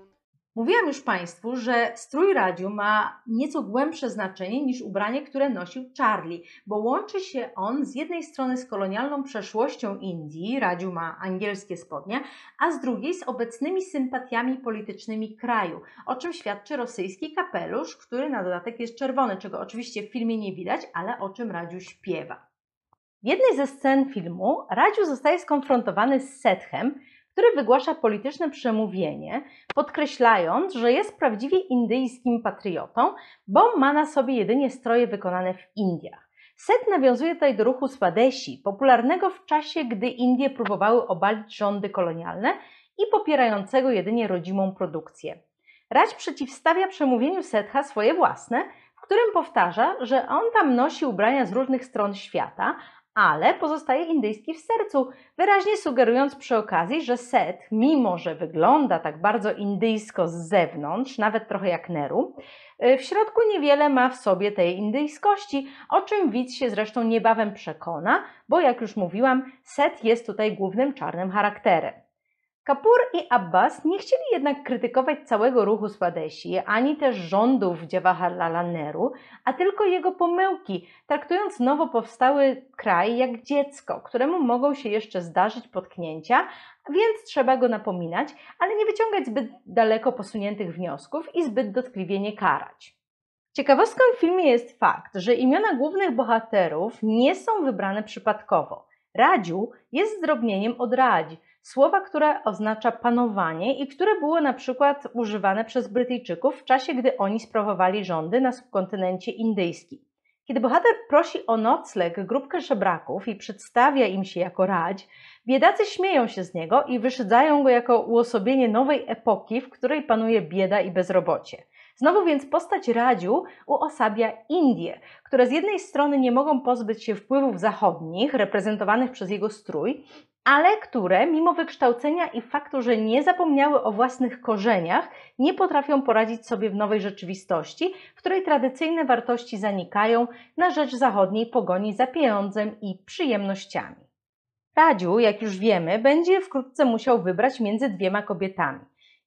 Mówiłam już Państwu, że strój Radziu ma nieco głębsze znaczenie niż ubranie, które nosił Charlie, bo łączy się on z jednej strony z kolonialną przeszłością Indii, Radziu ma angielskie spodnie, a z drugiej z obecnymi sympatiami politycznymi kraju, o czym świadczy rosyjski kapelusz, który na dodatek jest czerwony, czego oczywiście w filmie nie widać, ale o czym Radziu śpiewa. W jednej ze scen filmu Radziu zostaje skonfrontowany z Sethem, który wygłasza polityczne przemówienie, podkreślając, że jest prawdziwie indyjskim patriotą, bo ma na sobie jedynie stroje wykonane w Indiach. Seth nawiązuje tutaj do ruchu Swadeshi, popularnego w czasie, gdy Indie próbowały obalić rządy kolonialne i popierającego jedynie rodzimą produkcję. Radź przeciwstawia przemówieniu Setha swoje własne, w którym powtarza, że on tam nosi ubrania z różnych stron świata, ale pozostaje indyjski w sercu, wyraźnie sugerując przy okazji, że Seth, mimo że wygląda tak bardzo indyjsko z zewnątrz, nawet trochę jak Nehru, w środku niewiele ma w sobie tej indyjskości, o czym widz się zresztą niebawem przekona, bo jak już mówiłam, Seth jest tutaj głównym czarnym charakterem. Kapur i Abbas nie chcieli jednak krytykować całego ruchu Swadeshi, ani też rządów Dżawaharlala Nehru, a tylko jego pomyłki, traktując nowo powstały kraj jak dziecko, któremu mogą się jeszcze zdarzyć potknięcia, więc trzeba go napominać, ale nie wyciągać zbyt daleko posuniętych wniosków i zbyt dotkliwie nie karać. Ciekawostką w filmie jest fakt, że imiona głównych bohaterów nie są wybrane przypadkowo. Radziu jest zdrobnieniem od Radzi, słowa, które oznacza panowanie i które było na przykład używane przez Brytyjczyków w czasie, gdy oni sprawowali rządy na subkontynencie indyjskim. Kiedy bohater prosi o nocleg grupkę żebraków i przedstawia im się jako Radź, biedacy śmieją się z niego i wyszydzają go jako uosobienie nowej epoki, w której panuje bieda i bezrobocie. Znowu więc postać Radziu uosabia Indie, które z jednej strony nie mogą pozbyć się wpływów zachodnich, reprezentowanych przez jego strój, ale które mimo wykształcenia i faktu, że nie zapomniały o własnych korzeniach, nie potrafią poradzić sobie w nowej rzeczywistości, w której tradycyjne wartości zanikają na rzecz zachodniej pogoni za pieniądzem i przyjemnościami. Radziu, jak już wiemy, będzie wkrótce musiał wybrać między dwiema kobietami.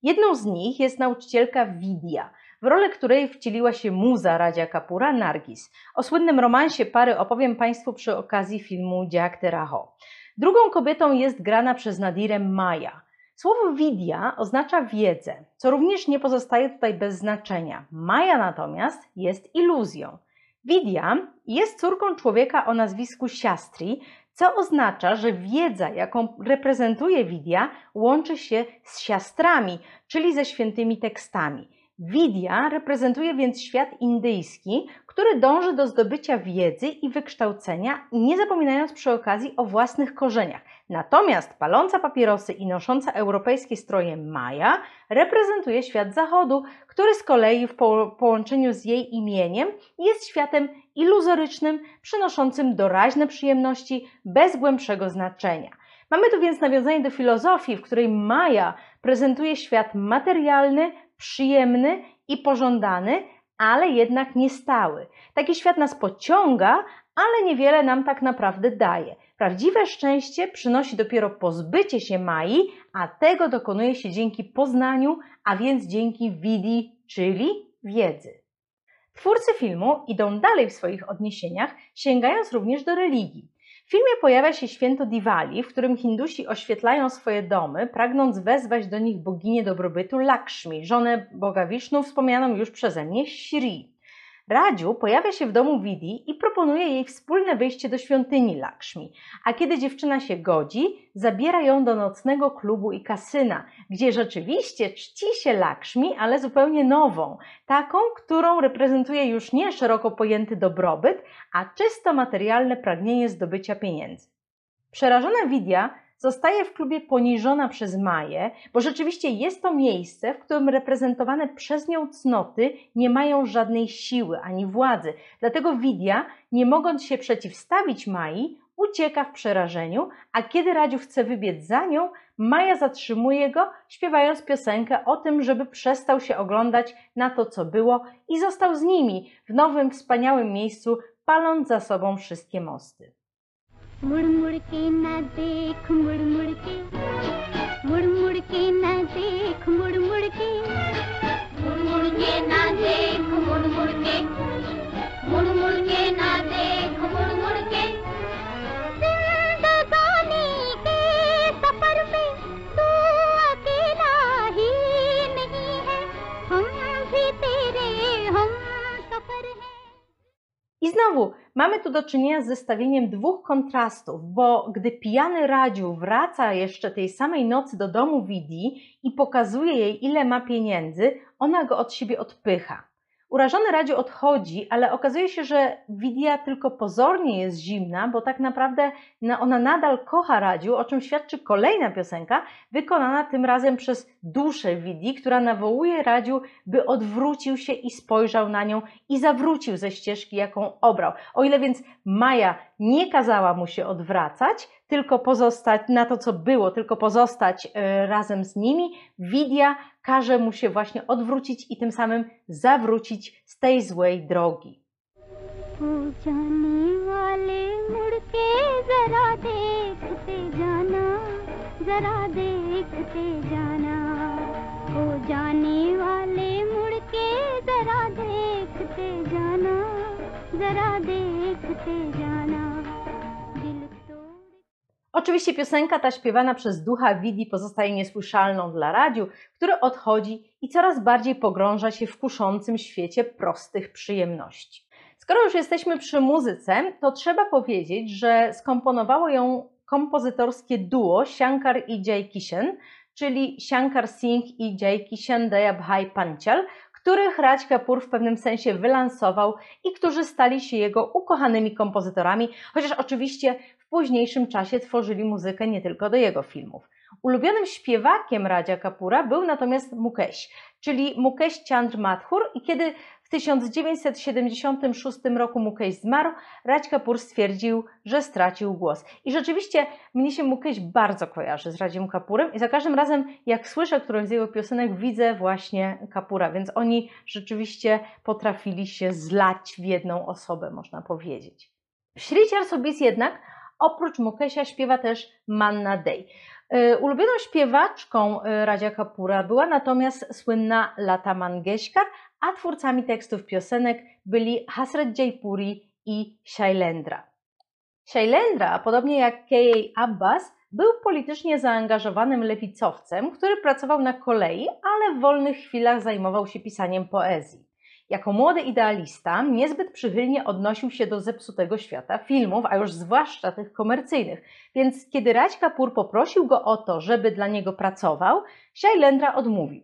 Jedną z nich jest nauczycielka Widya, w rolę której wcieliła się muza Radzia Kapura, Nargis. O słynnym romansie pary opowiem Państwu przy okazji filmu Jaagte Raho. Drugą kobietą jest grana przez Nadirę Maja. Słowo Widya oznacza wiedzę, co również nie pozostaje tutaj bez znaczenia. Maja natomiast jest iluzją. Widya jest córką człowieka o nazwisku Siastri, co oznacza, że wiedza, jaką reprezentuje Widya, łączy się z siastrami, czyli ze świętymi tekstami. Widya reprezentuje więc świat indyjski, który dąży do zdobycia wiedzy i wykształcenia, nie zapominając przy okazji o własnych korzeniach. Natomiast paląca papierosy i nosząca europejskie stroje Maja reprezentuje świat zachodu, który z kolei w po połączeniu z jej imieniem jest światem iluzorycznym, przynoszącym doraźne przyjemności bez głębszego znaczenia. Mamy tu więc nawiązanie do filozofii, w której Maja prezentuje świat materialny, przyjemny i pożądany, ale jednak niestały. Taki świat nas pociąga, ale niewiele nam tak naprawdę daje. Prawdziwe szczęście przynosi dopiero pozbycie się Mai, a tego dokonuje się dzięki poznaniu, a więc dzięki Widyi, czyli wiedzy. Twórcy filmu idą dalej w swoich odniesieniach, sięgając również do religii. W filmie pojawia się święto Diwali, w którym Hindusi oświetlają swoje domy, pragnąc wezwać do nich boginię dobrobytu Lakshmi, żonę boga Wisznu, wspomnianą już przeze mnie Shri. Radziu pojawia się w domu Widyi i proponuje jej wspólne wyjście do świątyni Lakshmi, a kiedy dziewczyna się godzi, zabiera ją do nocnego klubu i kasyna, gdzie rzeczywiście czci się Lakshmi, ale zupełnie nową, taką, którą reprezentuje już nie szeroko pojęty dobrobyt, a czysto materialne pragnienie zdobycia pieniędzy. Przerażona Widya zostaje w klubie poniżona przez Maję, bo rzeczywiście jest to miejsce, w którym reprezentowane przez nią cnoty nie mają żadnej siły ani władzy. Dlatego Widya, nie mogąc się przeciwstawić Mai, ucieka w przerażeniu, a kiedy Radziu chce wybiec za nią, Maja zatrzymuje go, śpiewając piosenkę o tym, żeby przestał się oglądać na to, co było i został z nimi w nowym, wspaniałym miejscu, paląc za sobą wszystkie mosty. मुड़ मुड़ के ना देख मुड़ मुड़ के मुड़ मुड़ के ना देख मुड़ मुड़ के I znowu mamy tu do czynienia z zestawieniem dwóch kontrastów, bo gdy pijany Radziu wraca jeszcze tej samej nocy do domu Widzi i pokazuje jej, ile ma pieniędzy, ona go od siebie odpycha. Urażony Radziu odchodzi, ale okazuje się, że Widya tylko pozornie jest zimna, bo tak naprawdę ona nadal kocha Radziu, o czym świadczy kolejna piosenka, wykonana tym razem przez duszę Widyi, która nawołuje Radziu, by odwrócił się i spojrzał na nią i zawrócił ze ścieżki, jaką obrał. O ile więc Maja nie kazała mu się odwracać, tylko pozostać na to, co było, tylko pozostać razem z nimi, Widya każe mu się właśnie odwrócić i tym samym zawrócić z tej złej drogi. Oczywiście piosenka ta śpiewana przez ducha Widyi pozostaje niesłyszalną dla Radziu, który odchodzi i coraz bardziej pogrąża się w kuszącym świecie prostych przyjemności. Skoro już jesteśmy przy muzyce, to trzeba powiedzieć, że skomponowało ją kompozytorskie duo Shankar i Jai Kishan, czyli Shankar Singh i Jai Kishan Dayabhai Panchal, których Raj Kapur w pewnym sensie wylansował i którzy stali się jego ukochanymi kompozytorami, chociaż oczywiście w późniejszym czasie tworzyli muzykę nie tylko do jego filmów. Ulubionym śpiewakiem Radza Kapura był natomiast Mukesh, czyli Mukesh Chand Mathur, i kiedy w tysiąc dziewięćset siedemdziesiątym szóstym roku Mukesh zmarł, Radz Kapur stwierdził, że stracił głos. I rzeczywiście mnie się Mukesh bardzo kojarzy z Radzim Kapurem i za każdym razem, jak słyszę którąś z jego piosenek, widzę właśnie Kapura, więc oni rzeczywiście potrafili się zlać w jedną osobę, można powiedzieć. Shri Char Sobis jednak oprócz Mukesha śpiewa też Manna Day. Ulubioną śpiewaczką Radza Kapura była natomiast słynna Lata Mangeshkar, a twórcami tekstów piosenek byli Hasrat Jaipuri i Shailendra. Shailendra, podobnie jak K A. Abbas, był politycznie zaangażowanym lewicowcem, który pracował na kolei, ale w wolnych chwilach zajmował się pisaniem poezji. Jako młody idealista niezbyt przychylnie odnosił się do zepsutego świata filmów, a już zwłaszcza tych komercyjnych, więc kiedy Radz Kapur poprosił go o to, żeby dla niego pracował, Shailendra odmówił.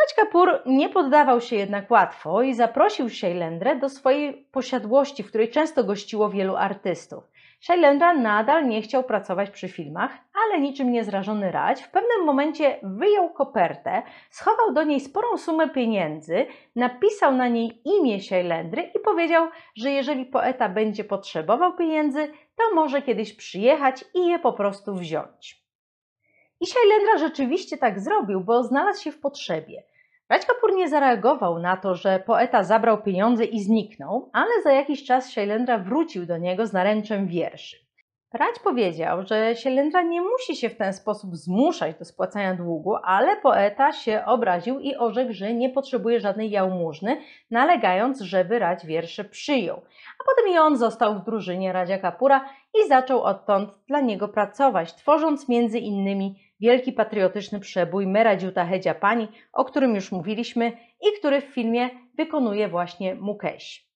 Radz Kapur nie poddawał się jednak łatwo i zaprosił Shailendrę do swojej posiadłości, w której często gościło wielu artystów. Shailendra nadal nie chciał pracować przy filmach, ale niczym niezrażony Radz w pewnym momencie wyjął kopertę, schował do niej sporą sumę pieniędzy, napisał na niej imię Shailendry i powiedział, że jeżeli poeta będzie potrzebował pieniędzy, to może kiedyś przyjechać i je po prostu wziąć. I Shailendra rzeczywiście tak zrobił, bo znalazł się w potrzebie. Radz Kapur nie zareagował na to, że poeta zabrał pieniądze i zniknął, ale za jakiś czas Shailendra wrócił do niego z naręczem wierszy. Radz powiedział, że Shailendra nie musi się w ten sposób zmuszać do spłacania długu, ale poeta się obraził i orzekł, że nie potrzebuje żadnej jałmużny, nalegając, żeby Radz wiersze przyjął. A potem i on został w drużynie Radza Kapura i zaczął odtąd dla niego pracować, tworząc między innymi wielki patriotyczny przebój Mera Djuta Hedzia Pani, o którym już mówiliśmy i który w filmie wykonuje właśnie Mukesh.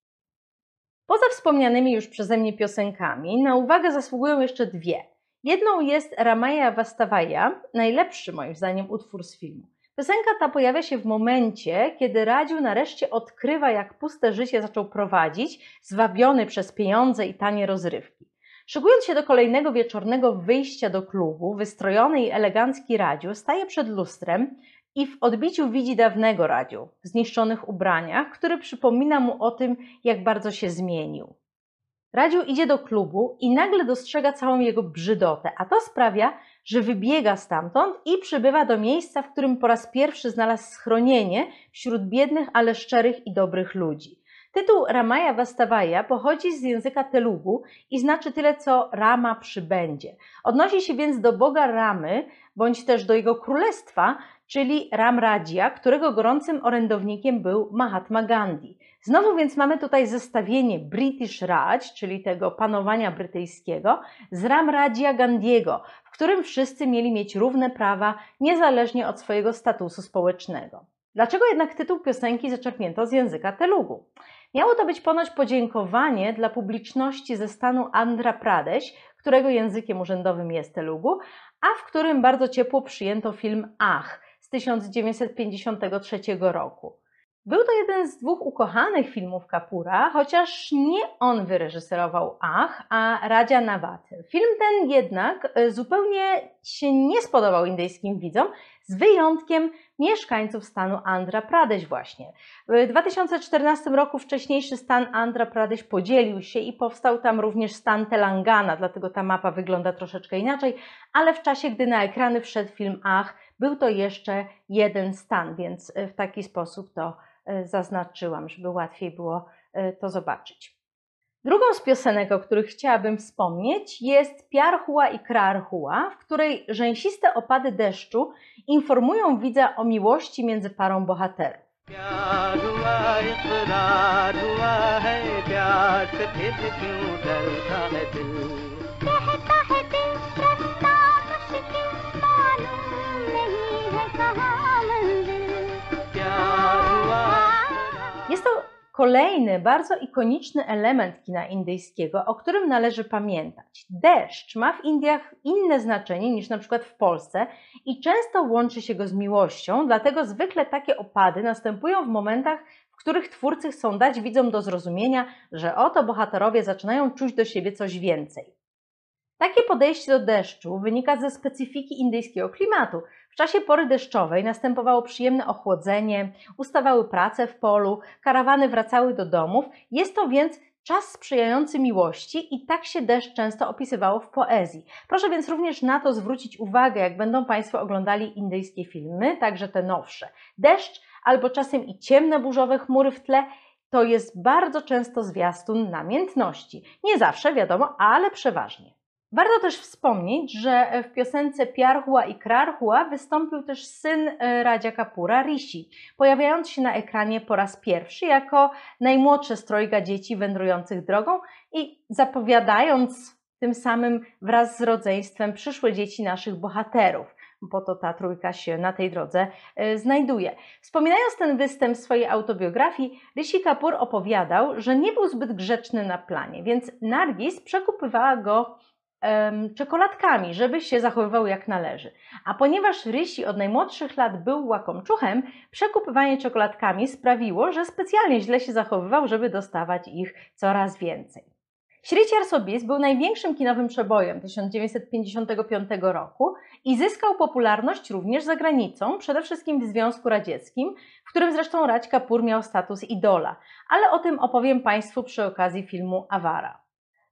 Poza wspomnianymi już przeze mnie piosenkami na uwagę zasługują jeszcze dwie. Jedną jest Ramaya Vastavaya, najlepszy moim zdaniem utwór z filmu. Piosenka ta pojawia się w momencie, kiedy Radziu nareszcie odkrywa, jak puste życie zaczął prowadzić, zwabiony przez pieniądze i tanie rozrywki. Szykując się do kolejnego wieczornego wyjścia do klubu, wystrojony i elegancki Radziu staje przed lustrem i w odbiciu widzi dawnego Radziu w zniszczonych ubraniach, który przypomina mu o tym, jak bardzo się zmienił. Radziu idzie do klubu i nagle dostrzega całą jego brzydotę, a to sprawia, że wybiega stamtąd i przybywa do miejsca, w którym po raz pierwszy znalazł schronienie wśród biednych, ale szczerych i dobrych ludzi. Tytuł Ramaya Vastavaya pochodzi z języka Telugu i znaczy tyle, co Rama przybędzie. Odnosi się więc do boga Ramy, bądź też do jego królestwa, czyli Ramrajya, którego gorącym orędownikiem był Mahatma Gandhi. Znowu więc mamy tutaj zestawienie British Raj, czyli tego panowania brytyjskiego, z Ramrajya Gandhiego, w którym wszyscy mieli mieć równe prawa, niezależnie od swojego statusu społecznego. Dlaczego jednak tytuł piosenki zaczerpnięto z języka Telugu? Miało to być ponoć podziękowanie dla publiczności ze stanu Andhra Pradesh, którego językiem urzędowym jest Telugu, a w którym bardzo ciepło przyjęto film Ach z tysiąc dziewięćset pięćdziesiątego trzeciego roku. Był to jeden z dwóch ukochanych filmów Kapura, chociaż nie on wyreżyserował Ach, a Radzia Nawaty. Film ten jednak zupełnie się nie spodobał indyjskim widzom, z wyjątkiem mieszkańców stanu Andhra Pradesh właśnie. W dwa tysiące czternastym roku wcześniejszy stan Andhra Pradesh podzielił się i powstał tam również stan Telangana, dlatego ta mapa wygląda troszeczkę inaczej, ale w czasie, gdy na ekrany wszedł film Ach, był to jeszcze jeden stan, więc w taki sposób to zaznaczyłam, żeby łatwiej było to zobaczyć. Drugą z piosenek, o których chciałabym wspomnieć, jest Pyar Hua Ikrar Hua, w której rzęsiste opady deszczu informują widza o miłości między parą bohaterów. Pyar hua, ikrar hua hai, pyar se phir kyun darta hai dil, kehta hai dil, raasta mushkil, maloom nahi hai kahan manzil, pyar hua. Jest to kolejny, bardzo ikoniczny element kina indyjskiego, o którym należy pamiętać. Deszcz ma w Indiach inne znaczenie niż na przykład w Polsce i często łączy się go z miłością, dlatego zwykle takie opady następują w momentach, w których twórcy chcą dać widzom do zrozumienia, że oto bohaterowie zaczynają czuć do siebie coś więcej. Takie podejście do deszczu wynika ze specyfiki indyjskiego klimatu. W czasie pory deszczowej następowało przyjemne ochłodzenie, ustawały prace w polu, karawany wracały do domów. Jest to więc czas sprzyjający miłości i tak się deszcz często opisywało w poezji. Proszę więc również na to zwrócić uwagę, jak będą Państwo oglądali indyjskie filmy, także te nowsze. Deszcz albo czasem i ciemne burzowe chmury w tle to jest bardzo często zwiastun namiętności. Nie zawsze, wiadomo, ale przeważnie. Warto też wspomnieć, że w piosence Pyar Hua Ikrar Hua wystąpił też syn Radzia Kapura, Rishi, pojawiając się na ekranie po raz pierwszy jako najmłodsze z trojga dzieci wędrujących drogą i zapowiadając tym samym wraz z rodzeństwem przyszłe dzieci naszych bohaterów. Bo to ta trójka się na tej drodze znajduje. Wspominając ten występ w swojej autobiografii, Rishi Kapur opowiadał, że nie był zbyt grzeczny na planie, więc Nargis przekupywała go czekoladkami, żeby się zachowywał jak należy. A ponieważ Rishi od najmłodszych lat był łakomczuchem, przekupywanie czekoladkami sprawiło, że specjalnie źle się zachowywał, żeby dostawać ich coraz więcej. Shri Char Sobis był największym kinowym przebojem tysiąc dziewięćset pięćdziesiątego piątego roku i zyskał popularność również za granicą, przede wszystkim w Związku Radzieckim, w którym zresztą Raj Kapur miał status idola, ale o tym opowiem Państwu przy okazji filmu Awara.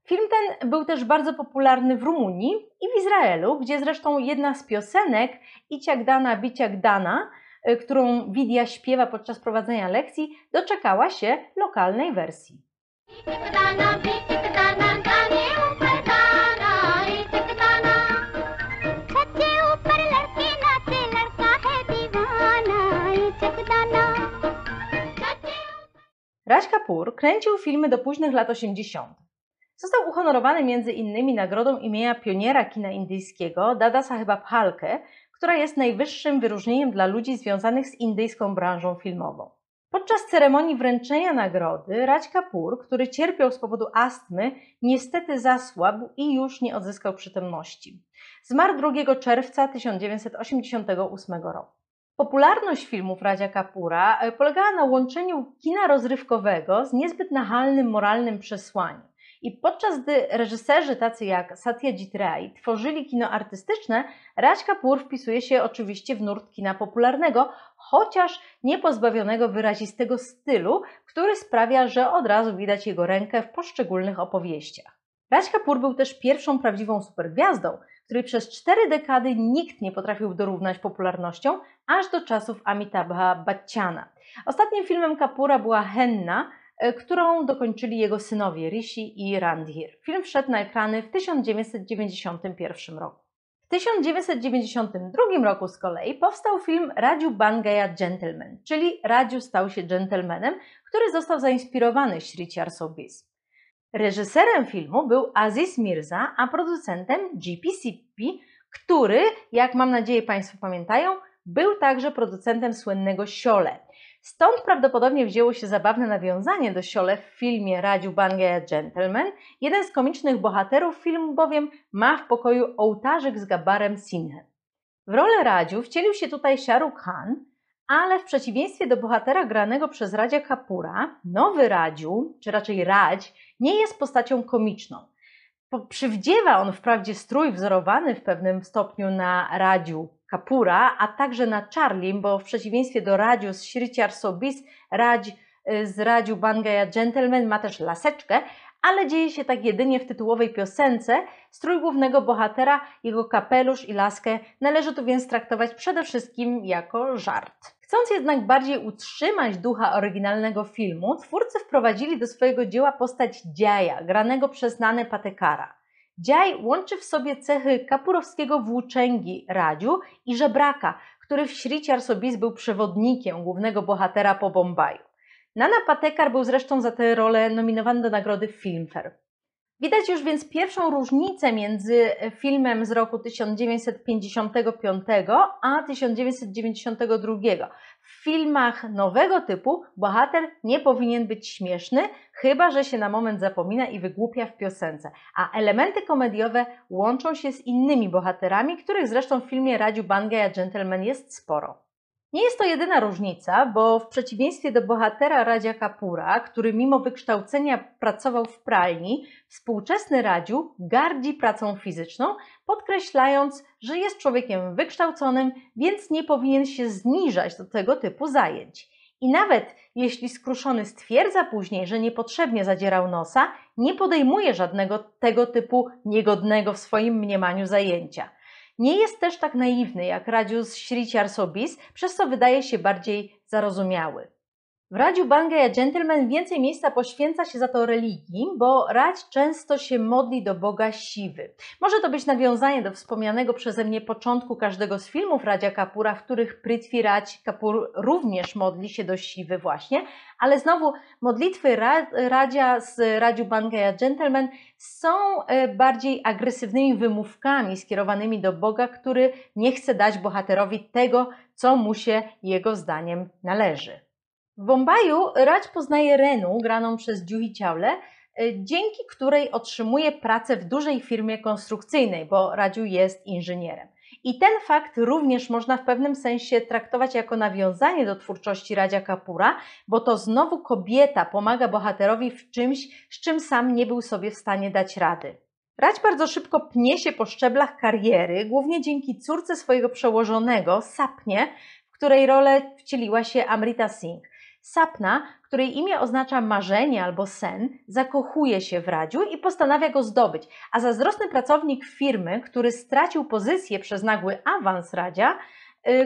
Film ten był też bardzo popularny w Rumunii i w Izraelu, gdzie zresztą jedna z piosenek Iciak Dana Biciak Dana, którą Widya śpiewa podczas prowadzenia lekcji, doczekała się lokalnej wersji. Raj Kapur kręcił filmy do późnych lat osiemdziesiątych. Został uhonorowany między innymi nagrodą imienia pioniera kina indyjskiego Dada Sahiba Phalke, która jest najwyższym wyróżnieniem dla ludzi związanych z indyjską branżą filmową. Podczas ceremonii wręczenia nagrody Raj Kapur, który cierpiał z powodu astmy, niestety zasłabł i już nie odzyskał przytomności. Zmarł drugiego czerwca tysiąc dziewięćset osiemdziesiątego ósmego roku. Popularność filmów Radzia Kapura polegała na łączeniu kina rozrywkowego z niezbyt nachalnym moralnym przesłaniem. I podczas gdy reżyserzy tacy jak Satyajit Ray tworzyli kino artystyczne, Raj Kapur wpisuje się oczywiście w nurt kina popularnego, chociaż niepozbawionego wyrazistego stylu, który sprawia, że od razu widać jego rękę w poszczególnych opowieściach. Raj Kapur był też pierwszą prawdziwą supergwiazdą, której przez cztery dekady nikt nie potrafił dorównać popularnością, aż do czasów Amitabha Bachchana. Ostatnim filmem Kapura była Henna, którą dokończyli jego synowie Rishi i Randhir. Film wszedł na ekrany w tysiąc dziewięćset dziewięćdziesiątym pierwszym roku. W tysiąc dziewięćset dziewięćdziesiątym drugim roku z kolei powstał film Radziu Bangaja Gentleman, czyli Radziu stał się dżentelmenem, który został zainspirowany Shri Char Sobis. Reżyserem filmu był Aziz Mirza, a producentem G P Sippy, który, jak mam nadzieję Państwo pamiętają, był także producentem słynnego Siole. Stąd prawdopodobnie wzięło się zabawne nawiązanie do Siole w filmie Radziu Bangaja Gentleman. Jeden z komicznych bohaterów filmu bowiem ma w pokoju ołtarzyk z gabarem Sinhem. W rolę Radziu wcielił się tutaj Shah Rukh Khan, ale w przeciwieństwie do bohatera granego przez Radzia Kapura, nowy Radziu, czy raczej Radź, nie jest postacią komiczną. Przywdziewa on wprawdzie strój wzorowany w pewnym stopniu na Radziu Kapura, a także na Charlim, bo w przeciwieństwie do Radziu z Shri Char Sobis, Radź z Radziu Bangaja Gentleman ma też laseczkę, ale dzieje się tak jedynie w tytułowej piosence. Strój głównego bohatera, jego kapelusz i laskę należy tu więc traktować przede wszystkim jako żart. Chcąc jednak bardziej utrzymać ducha oryginalnego filmu, twórcy wprowadzili do swojego dzieła postać Dziaja, granego przez Nanę Patekara. Dziaj łączy w sobie cechy kapurowskiego włóczęgi Radziu i żebraka, który w Shri Char Sobis był przewodnikiem głównego bohatera po Bombaju. Nana Patekar był zresztą za tę rolę nominowany do nagrody Filmfare. Widać już więc pierwszą różnicę między filmem z roku tysiąc dziewięćset pięćdziesiątego piątego a tysiąc dziewięćset dziewięćdziesiątego drugiego. W filmach nowego typu bohater nie powinien być śmieszny, chyba że się na moment zapomina i wygłupia w piosence, a elementy komediowe łączą się z innymi bohaterami, których zresztą w filmie Radziu Bangaja Gentleman jest sporo. Nie jest to jedyna różnica, bo w przeciwieństwie do bohatera Radzia Kapura, który mimo wykształcenia pracował w pralni, współczesny Radziu gardzi pracą fizyczną, podkreślając, że jest człowiekiem wykształconym, więc nie powinien się zniżać do tego typu zajęć. I nawet jeśli skruszony stwierdza później, że niepotrzebnie zadzierał nosa, nie podejmuje żadnego tego typu niegodnego w swoim mniemaniu zajęcia. Nie jest też tak naiwny jak Radziu z Shri Char Sobis, przez co wydaje się bardziej zarozumiały. W Radziu Bangaja Gentleman więcej miejsca poświęca się za to religii, bo Radź często się modli do boga Siwy. Może to być nawiązanie do wspomnianego przeze mnie początku każdego z filmów Radzia Kapura, w których Prithviraj Kapur również modli się do Siwy właśnie, ale znowu modlitwy Radzia z Radziu Bangaja Gentleman są bardziej agresywnymi wymówkami skierowanymi do boga, który nie chce dać bohaterowi tego, co mu się jego zdaniem należy. W Bombaju Radź poznaje Renu, graną przez Juhi Chawlę, dzięki której otrzymuje pracę w dużej firmie konstrukcyjnej, bo Radziu jest inżynierem. I ten fakt również można w pewnym sensie traktować jako nawiązanie do twórczości Radzia Kapura, bo to znowu kobieta pomaga bohaterowi w czymś, z czym sam nie był sobie w stanie dać rady. Radź bardzo szybko pnie się po szczeblach kariery, głównie dzięki córce swojego przełożonego, Sapnie, w której rolę wcieliła się Amrita Singh. Sapna, której imię oznacza marzenie albo sen, zakochuje się w Radziu i postanawia go zdobyć, a zazdrosny pracownik firmy, który stracił pozycję przez nagły awans Radzia,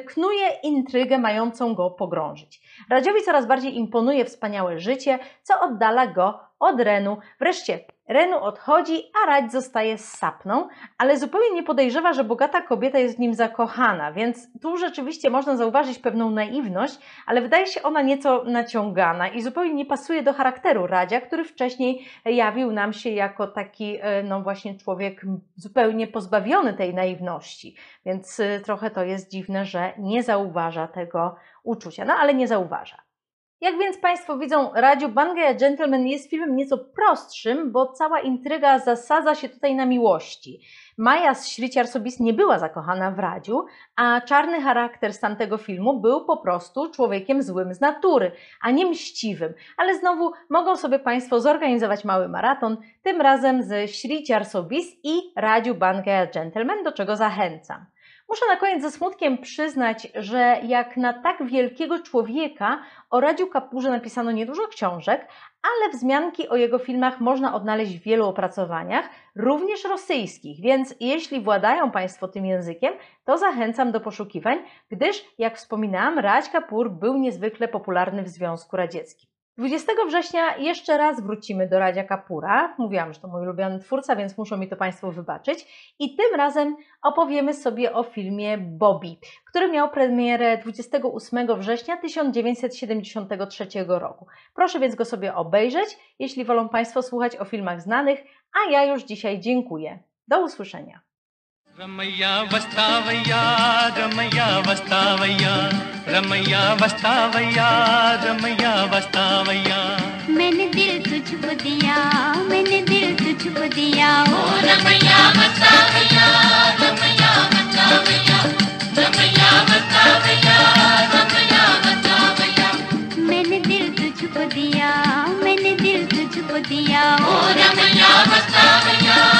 knuje intrygę mającą go pogrążyć. Radziowi coraz bardziej imponuje wspaniałe życie, co oddala go od Renu. Wreszcie Renu odchodzi, a Radź zostaje z Sapną, ale zupełnie nie podejrzewa, że bogata kobieta jest w nim zakochana, więc tu rzeczywiście można zauważyć pewną naiwność, ale wydaje się ona nieco naciągana i zupełnie nie pasuje do charakteru Radzia, który wcześniej jawił nam się jako taki, no właśnie, człowiek zupełnie pozbawiony tej naiwności, więc trochę to jest dziwne, że nie zauważa tego uczucia, no ale nie zauważa. Jak więc Państwo widzą, Radziu Bangaja Gentleman jest filmem nieco prostszym, bo cała intryga zasadza się tutaj na miłości. Maja z Shri Char Sobis nie była zakochana w Radziu, a czarny charakter z tamtego filmu był po prostu człowiekiem złym z natury, a nie mściwym. Ale znowu mogą sobie Państwo zorganizować mały maraton, tym razem ze Shri Char Sobis i Radziu Bangaja Gentleman, do czego zachęcam. Muszę na koniec ze smutkiem przyznać, że jak na tak wielkiego człowieka o Radziu Kapurze napisano niedużo książek, ale wzmianki o jego filmach można odnaleźć w wielu opracowaniach, również rosyjskich, więc jeśli władają Państwo tym językiem, to zachęcam do poszukiwań, gdyż, jak wspominałam, Radź Kapur był niezwykle popularny w Związku Radzieckim. dwudziestego września jeszcze raz wrócimy do Radzia Kapura. Mówiłam, że to mój ulubiony twórca, więc muszą mi to Państwo wybaczyć. I tym razem opowiemy sobie o filmie Bobby, który miał premierę dwudziestego ósmego września tysiąc dziewięćset siedemdziesiątego trzeciego roku. Proszę więc go sobie obejrzeć, jeśli wolą Państwo słuchać o filmach znanych, a ja już dzisiaj dziękuję. Do usłyszenia. Ramaya vastavaya ramaya vastavaya ramaya vastavaya ramaya vastavaya maine dil tujhko diya maine dil tujhko diya o ramaya vastavaya ramaya vastavaya ramaya vastavaya ramaya vastavaya maine dil tujhko diya maine dil tujhko diya o ramaya vastavaya